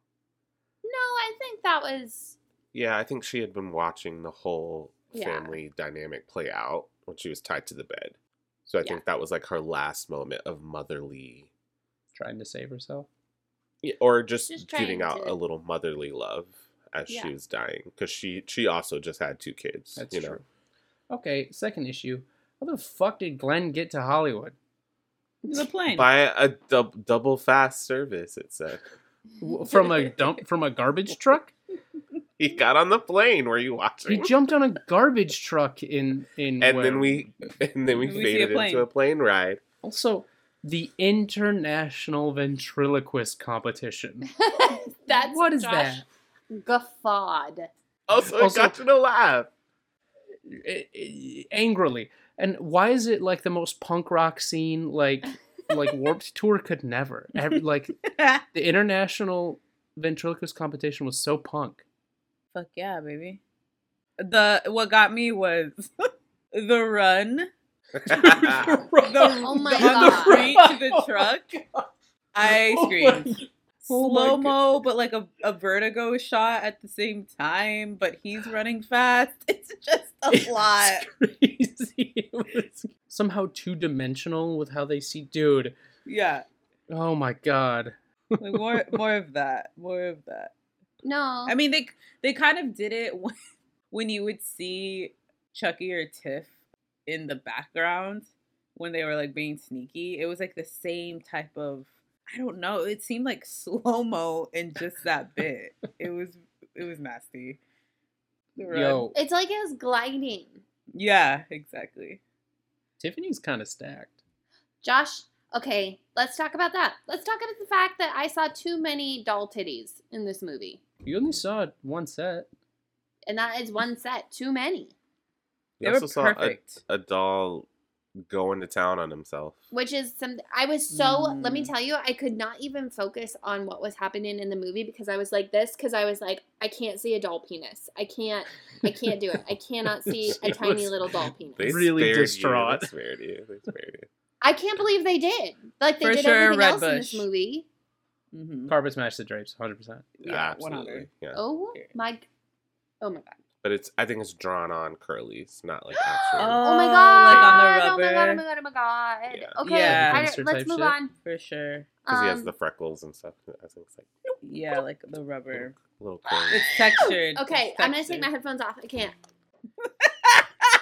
No, I think that was I think she had been watching the whole family dynamic play out when she was tied to the bed. So I think that was like her last moment of motherly, trying to save herself, or just giving out a little motherly love as she was dying, because she also just had two kids. That's true. Okay, second issue. How the fuck did Glenn get to Hollywood? The plane by a double fast service. It said from a garbage truck. He got on the plane. Were you watching? He jumped on a garbage truck in and where? then we faded into a plane ride. Also, the international ventriloquist competition. That's what is Josh that? Guffawed. Also, got you to laugh angrily. And why is it like the most punk rock scene? Like Warped Tour could never. The international ventriloquist competition was so punk. Fuck yeah, baby. What got me was the run. The reach of the truck. I screamed. Slow-mo, but like a vertigo shot at the same time, but he's running fast. It's just a lot. It's crazy. It was somehow two-dimensional with how they see dude. Yeah. Oh my God. Like more of that. More of that. No. I mean, they kind of did it when you would see Chucky or Tiff in the background when they were, like, being sneaky. It was, like, the same type of, I don't know, it seemed like slow-mo in just that bit. It was nasty. Yo. It's like it was gliding. Yeah, exactly. Tiffany's kind of stacked. Josh, okay, let's talk about that. Let's talk about the fact that I saw too many doll titties in this movie. You only saw one set. And that is one set. Too many. You also saw a doll going to town on himself. Which is something. I was so, let me tell you, I could not even focus on what was happening in the movie because I was like this. Because I was like, I can't see a doll penis. I can't do it. I cannot see a tiny little doll penis. They really distraught. They spared you. I can't believe they did. Like, they did everything else in this movie. Mm-hmm. Carpet smash the drapes, 100%. Yeah, absolutely. Yeah. Oh my God! But I think it's drawn on curlies, not like actual. Oh my God! Like on the rubber. Oh my God! Yeah. Okay, let's move on. For sure, because he has the freckles and stuff. I think it's like like the rubber. Little it's textured. Okay, I'm gonna take my headphones off. I can't.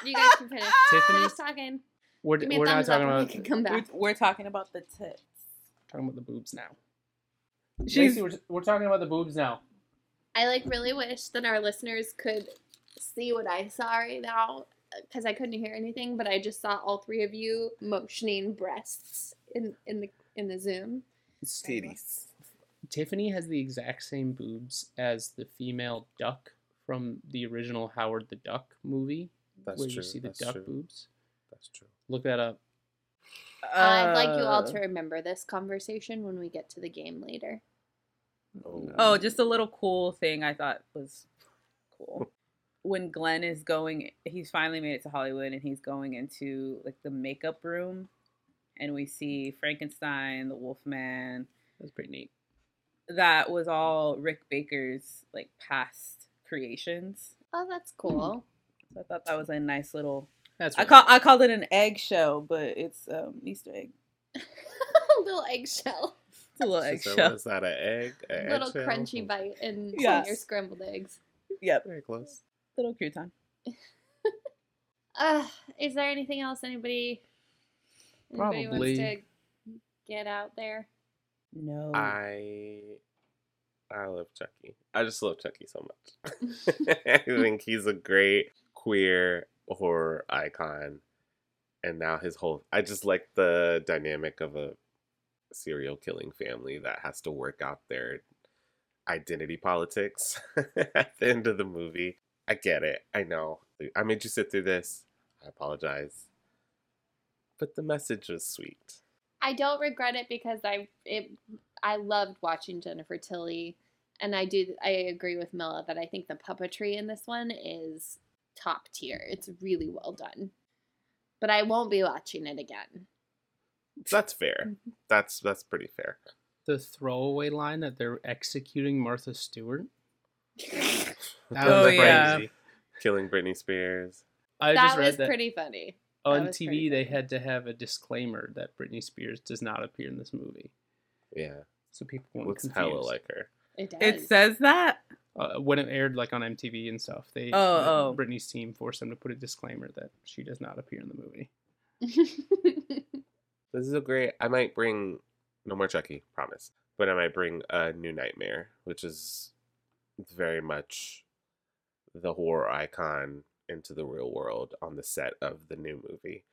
You guys can finish. Tiffany's talking. We're not talking about. We can come back. We're talking about the tits. Talking about the boobs now. We're talking about the boobs now. I really wish that our listeners could see what I saw right now because I couldn't hear anything, but I just saw all three of you motioning breasts in the Zoom. Titties. Tiffany has the exact same boobs as the female duck from the original Howard the Duck movie. That's where true. You see the That's duck true. Boobs. That's true. Look that up. I'd like you all to remember this conversation when we get to the game later. Oh, just a little cool thing I thought was cool. When Glenn is going, he's finally made it to Hollywood, and he's going into like the makeup room, and we see Frankenstein, the Wolfman, That's pretty neat. That was all Rick Baker's like past creations. Oh, that's cool. So I thought that was a nice little. That's right. I called it an egg show, but it's Easter egg. A little eggshell. It's a little eggshell. So was that an egg? A little egg crunchy shell? Bite in yes. your scrambled eggs. Yep. Very close. Little crouton. Is there anything else anybody wants to get out there? No. I love Chucky. I just love Chucky so much. I think he's a great queer horror icon. And now his whole... I just like the dynamic of a serial killing family that has to work out their identity politics at the end of the movie. I get it. I know. I made you sit through this. I apologize. But the message was sweet. I don't regret it because I loved watching Jennifer Tilly. And I agree with Mila that I think the puppetry in this one is top tier. It's really well done. But I won't be watching it again. That's fair. That's pretty fair. The throwaway line that they're executing Martha Stewart. That was crazy. Yeah. Killing Britney Spears. That was pretty funny. On TV, they had to have a disclaimer that Britney Spears does not appear in this movie. Yeah. So people won't looks confused. Hella like her. It does. It says that? When it aired like on MTV and stuff, Britney's team forced them to put a disclaimer that she does not appear in the movie. This is a great... I might bring... No more Chucky, promise. But I might bring A New Nightmare, which is very much the horror icon into the real world on the set of the new movie.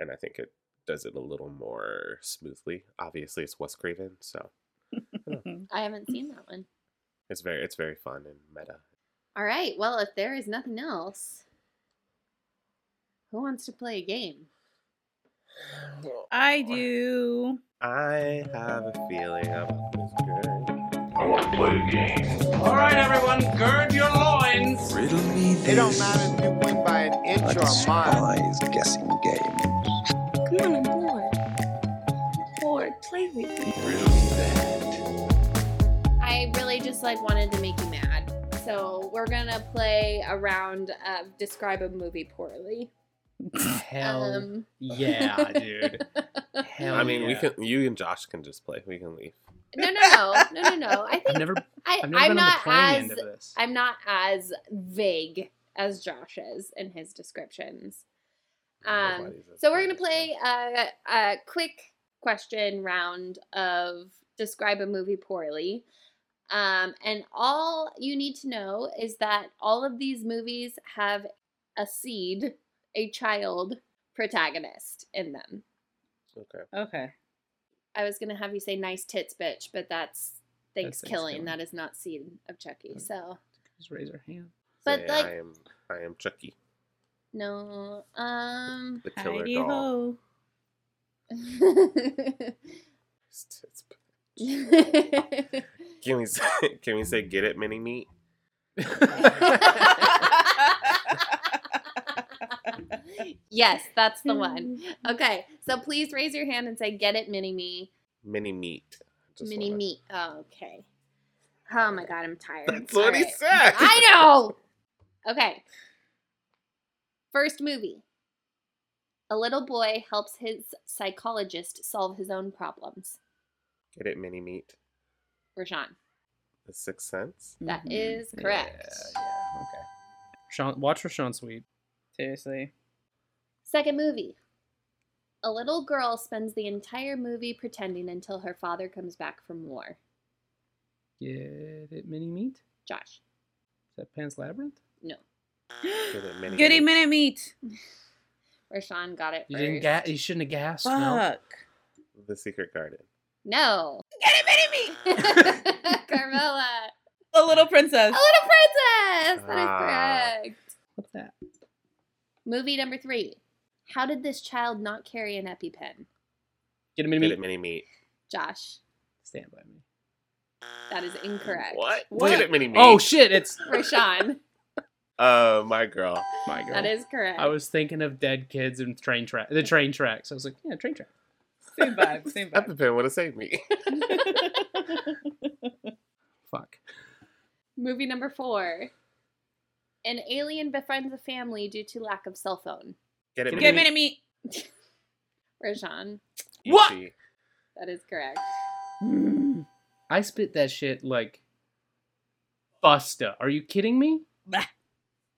And I think it does it a little more smoothly. Obviously, it's Wes Craven, so... I haven't seen that one. It's very fun and meta. All right. Well, if there is nothing else, who wants to play a game? I do. I have a feeling about this girl. I want to play a game. All right, everyone, gird your loins. Riddle me this. It don't matter if you win by an inch or a mile. Like a spy's guessing game. Come on, I'm bored. I'm bored. Play with me. Riddle me that. I really just wanted to make you mad. So we're going to play a round of describe a movie poorly. Hell yeah, dude. Hell I mean, yeah. You and Josh can just play. We can leave. No. I think I'm not as vague as Josh is in his descriptions. So we're going to play a quick question round of describe a movie poorly. And all you need to know is that all of these movies have a seed, a child protagonist in them. Okay. I was going to have you say nice tits, bitch, but that's Thanksgiving. That is not Seed of Chucky, okay. So. Just raise her hand. But I am Chucky. No. The killer doll. Nice tits, bitch. Can we say get it, mini meat? Yes, that's the one. Okay, so please raise your hand and say get it, mini me. Mini meat. Mini meat. Oh, okay. Oh my God, I'm tired. That's what he said. I know. Okay. First movie. A little boy helps his psychologist solve his own problems. Get it, mini meat. Rashawn. The Sixth Sense? That is correct. Yeah, okay. Watch Rashawn Sweet. Seriously. Second movie. A little girl spends the entire movie pretending until her father comes back from war. Get it, mini meat? Josh. Is that Pan's Labyrinth? No. Get it, mini meat. Rashawn got it first. You shouldn't have gasped. Fuck. No. The Secret Garden. No. Get it, mini me! Carmela. A Little Princess. A Little Princess! That is correct. What's that? Movie number 3. How did this child not carry an EpiPen? Get it, mini meat. Get it, mini meat. Josh. Stand by me. That is incorrect. What? Get it, mini meat. Oh, shit. It's Rashawn. My girl. That is correct. I was thinking of dead kids and the train tracks. I was like, yeah, train track. Same vibe. EpiPen would have saved me. Fuck. Movie number 4. An alien befriends a family due to lack of cell phone. Get it, Minnie. Rajan. What? That is correct. I spit that shit like Busta. Are you kidding me? Bah.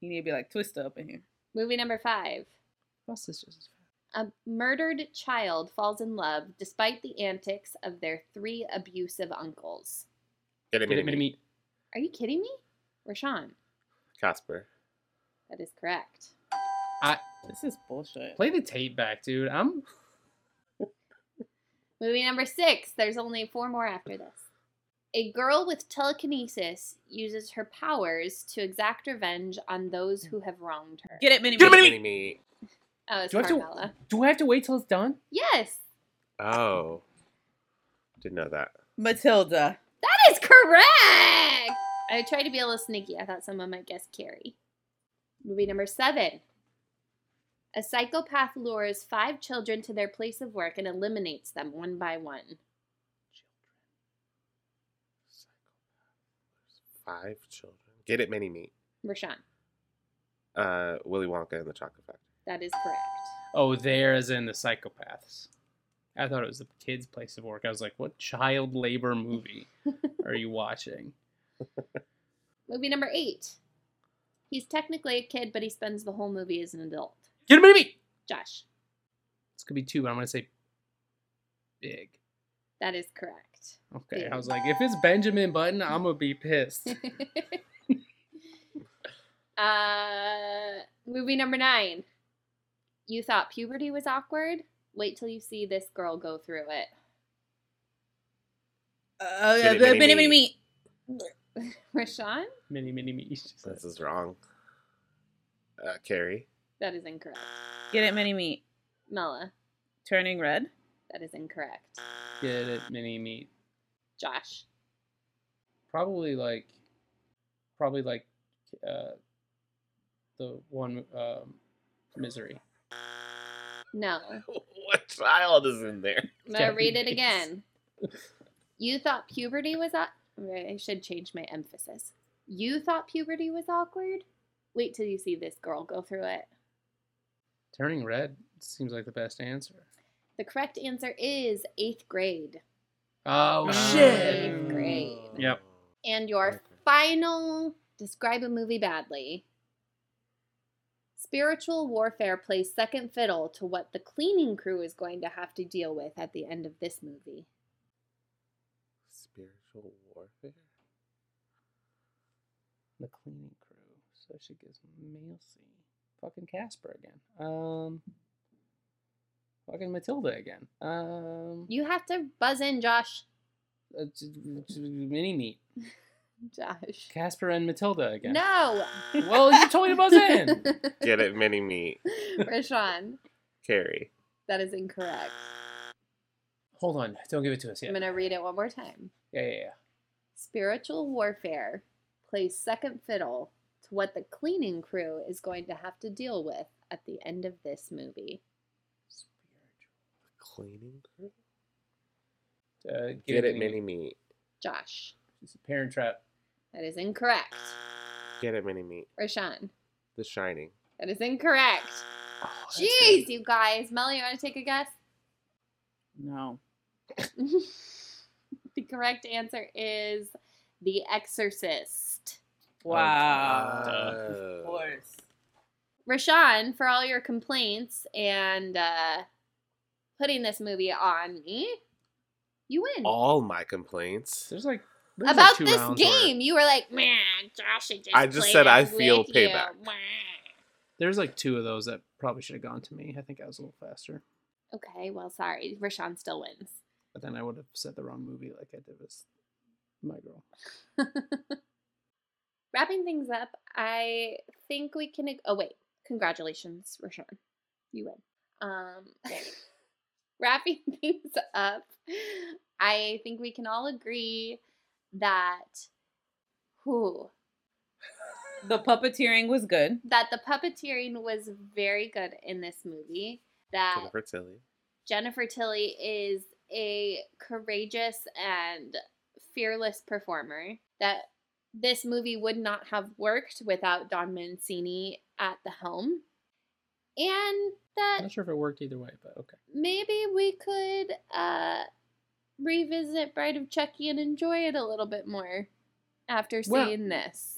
You need to be like Twista up in here. Movie number 5. Busta's just... A murdered child falls in love despite the antics of their 3 abusive uncles. Get it, Minnie. Are you kidding me? Rashawn. Casper. That is correct. This is bullshit. Play the tape back, dude. Movie number 6. There's only 4 more after this. A girl with telekinesis uses her powers to exact revenge on those who have wronged her. Get it, Minnie. Oh, it's Carmella. Do I have to wait till it's done? Yes. Oh. Didn't know that. Matilda. That is correct! I tried to be a little sneaky. I thought someone might guess Carrie. Movie number 7. A psychopath lures 5 children to their place of work and eliminates them one by one. 5 children. Get it, Minnie Meat. Rashawn. Willy Wonka and the Chocolate Factory. That is correct. Oh, there as in the psychopaths. I thought it was the kids' place of work. I was like, what child labor movie are you watching? Movie number 8. He's technically a kid, but he spends the whole movie as an adult. Get him in me! Josh. This could be 2, but I'm going to say Big. That is correct. Okay, Big. I was like, if it's Benjamin Button, I'm going to be pissed. Movie number 9. You thought puberty was awkward? Wait till you see this girl go through it. Mini me. Rashawn? Mini me. This is wrong. Carrie? That is incorrect. Get it, Mini Meat. Mella. Turning Red? That is incorrect. Get it, Mini Meat. Josh? Probably like the one, Misery. No. What child is in there? I'm going to read it again. You thought puberty was... I should change my emphasis. You thought puberty was awkward? Wait till you see this girl go through it. Turning Red seems like the best answer. The correct answer is Eighth Grade. Oh, shit. Eighth Grade. Yep. And your final... Describe a movie badly. Spiritual warfare plays second fiddle to what the cleaning crew is going to have to deal with at the end of this movie. Spiritual warfare? The cleaning crew. So she gives male C. Fucking Casper again. Fucking Matilda again. You have to buzz in, Josh. Mini meat. Josh. Casper and Matilda again. No! Well, you told me to buzz in! Get it, Mini Meat. Rashawn. Carrie. That is incorrect. Hold on. Don't give it to us yet. I'm going to read it one more time. Yeah. Spiritual warfare plays second fiddle to what the cleaning crew is going to have to deal with at the end of this movie. Spiritual. Cleaning crew? Get it, Mini Meat. Josh. It's a Parent Trap. That is incorrect. Get it, Mini Meat. Rashawn. The Shining. That is incorrect. Oh, jeez, good. You guys. Melly, you want to take a guess? No. The correct answer is The Exorcist. Wow. Of course. Rashawn, for all your complaints and putting this movie on me, you win. All my complaints. There's about like this game, you were like, man, Josh, I just said I feel payback. There's like 2 of those that probably should have gone to me. I think I was a little faster. Okay, well, sorry. Rashawn still wins. But then I would have said the wrong movie like I did with My Girl. Wrapping things up, I think we can... Oh, wait. Congratulations, Rashawn. You win. Wrapping things up, I think we can all agree... the puppeteering was good. That the puppeteering was very good in this movie. That Jennifer Tilly is a courageous and fearless performer, that this movie would not have worked without Don Mancini at the helm. And that... I'm not sure if it worked either way, but okay. Maybe we could revisit Bride of Chucky and enjoy it a little bit more after seeing this.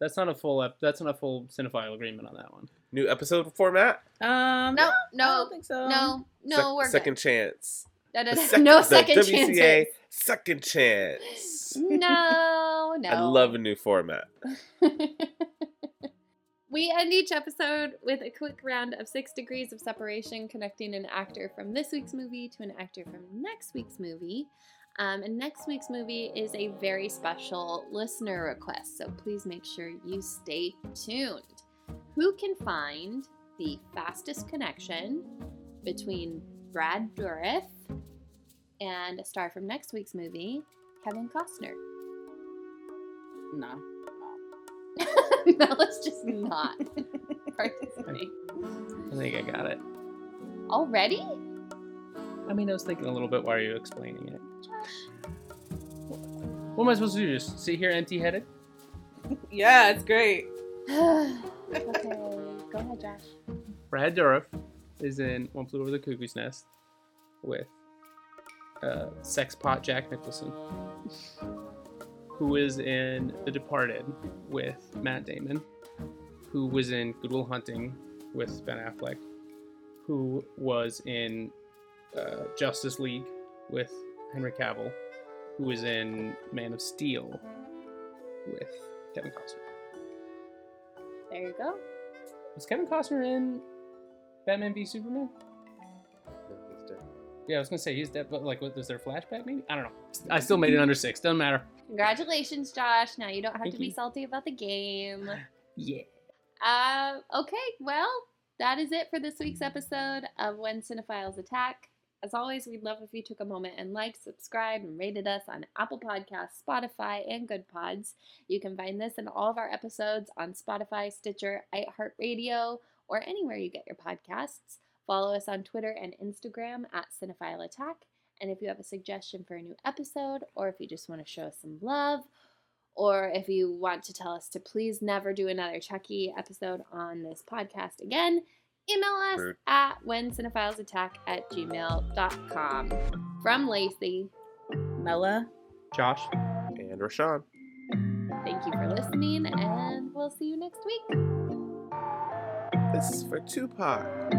That's not a full cinephile agreement on that one. New episode format? No, I don't think so. No, we're second good. Chance. Second WCA second chance. No. I love a new format. We end each episode with a quick round of 6 degrees of separation, connecting an actor from this week's movie to an actor from next week's movie. And next week's movie is a very special listener request, so please make sure you stay tuned. Who can find the fastest connection between Brad Dourif and a star from next week's movie, Kevin Costner? No. No, let's just not participate. I think I got it. Already? I mean, I was thinking a little bit while you were explaining it. Josh. What am I supposed to do? Just sit here empty-headed? Yeah, it's great. Okay, go ahead, Josh. Brad Dourif is in One Flew Over the Cuckoo's Nest with sex pot Jack Nicholson, who is in The Departed with Matt Damon, who was in Good Will Hunting with Ben Affleck, who was in Justice League with Henry Cavill, who was in Man of Steel with Kevin Costner. There you go. Was Kevin Costner in Batman v Superman? Yeah, I was going to say, he's dead, but like, was there a flashback maybe? I don't know. I still made it under 6. Doesn't matter. Congratulations, Josh. Now you don't have to be salty about the game. Yeah. Okay, well, that is it for this week's episode of When Cinephiles Attack. As always, we'd love if you took a moment and liked, subscribed, and rated us on Apple Podcasts, Spotify, and Good Pods. You can find this and all of our episodes on Spotify, Stitcher, iHeartRadio, or anywhere you get your podcasts. Follow us on Twitter and Instagram @CinephileAttack. And if you have a suggestion for a new episode, or if you just want to show us some love, or if you want to tell us to please never do another Chucky episode on this podcast again, email us at whencinephilesattack@gmail.com. From Lacey, Mella, Josh, and Rashawn. Thank you for listening, and we'll see you next week. This is for Tupac.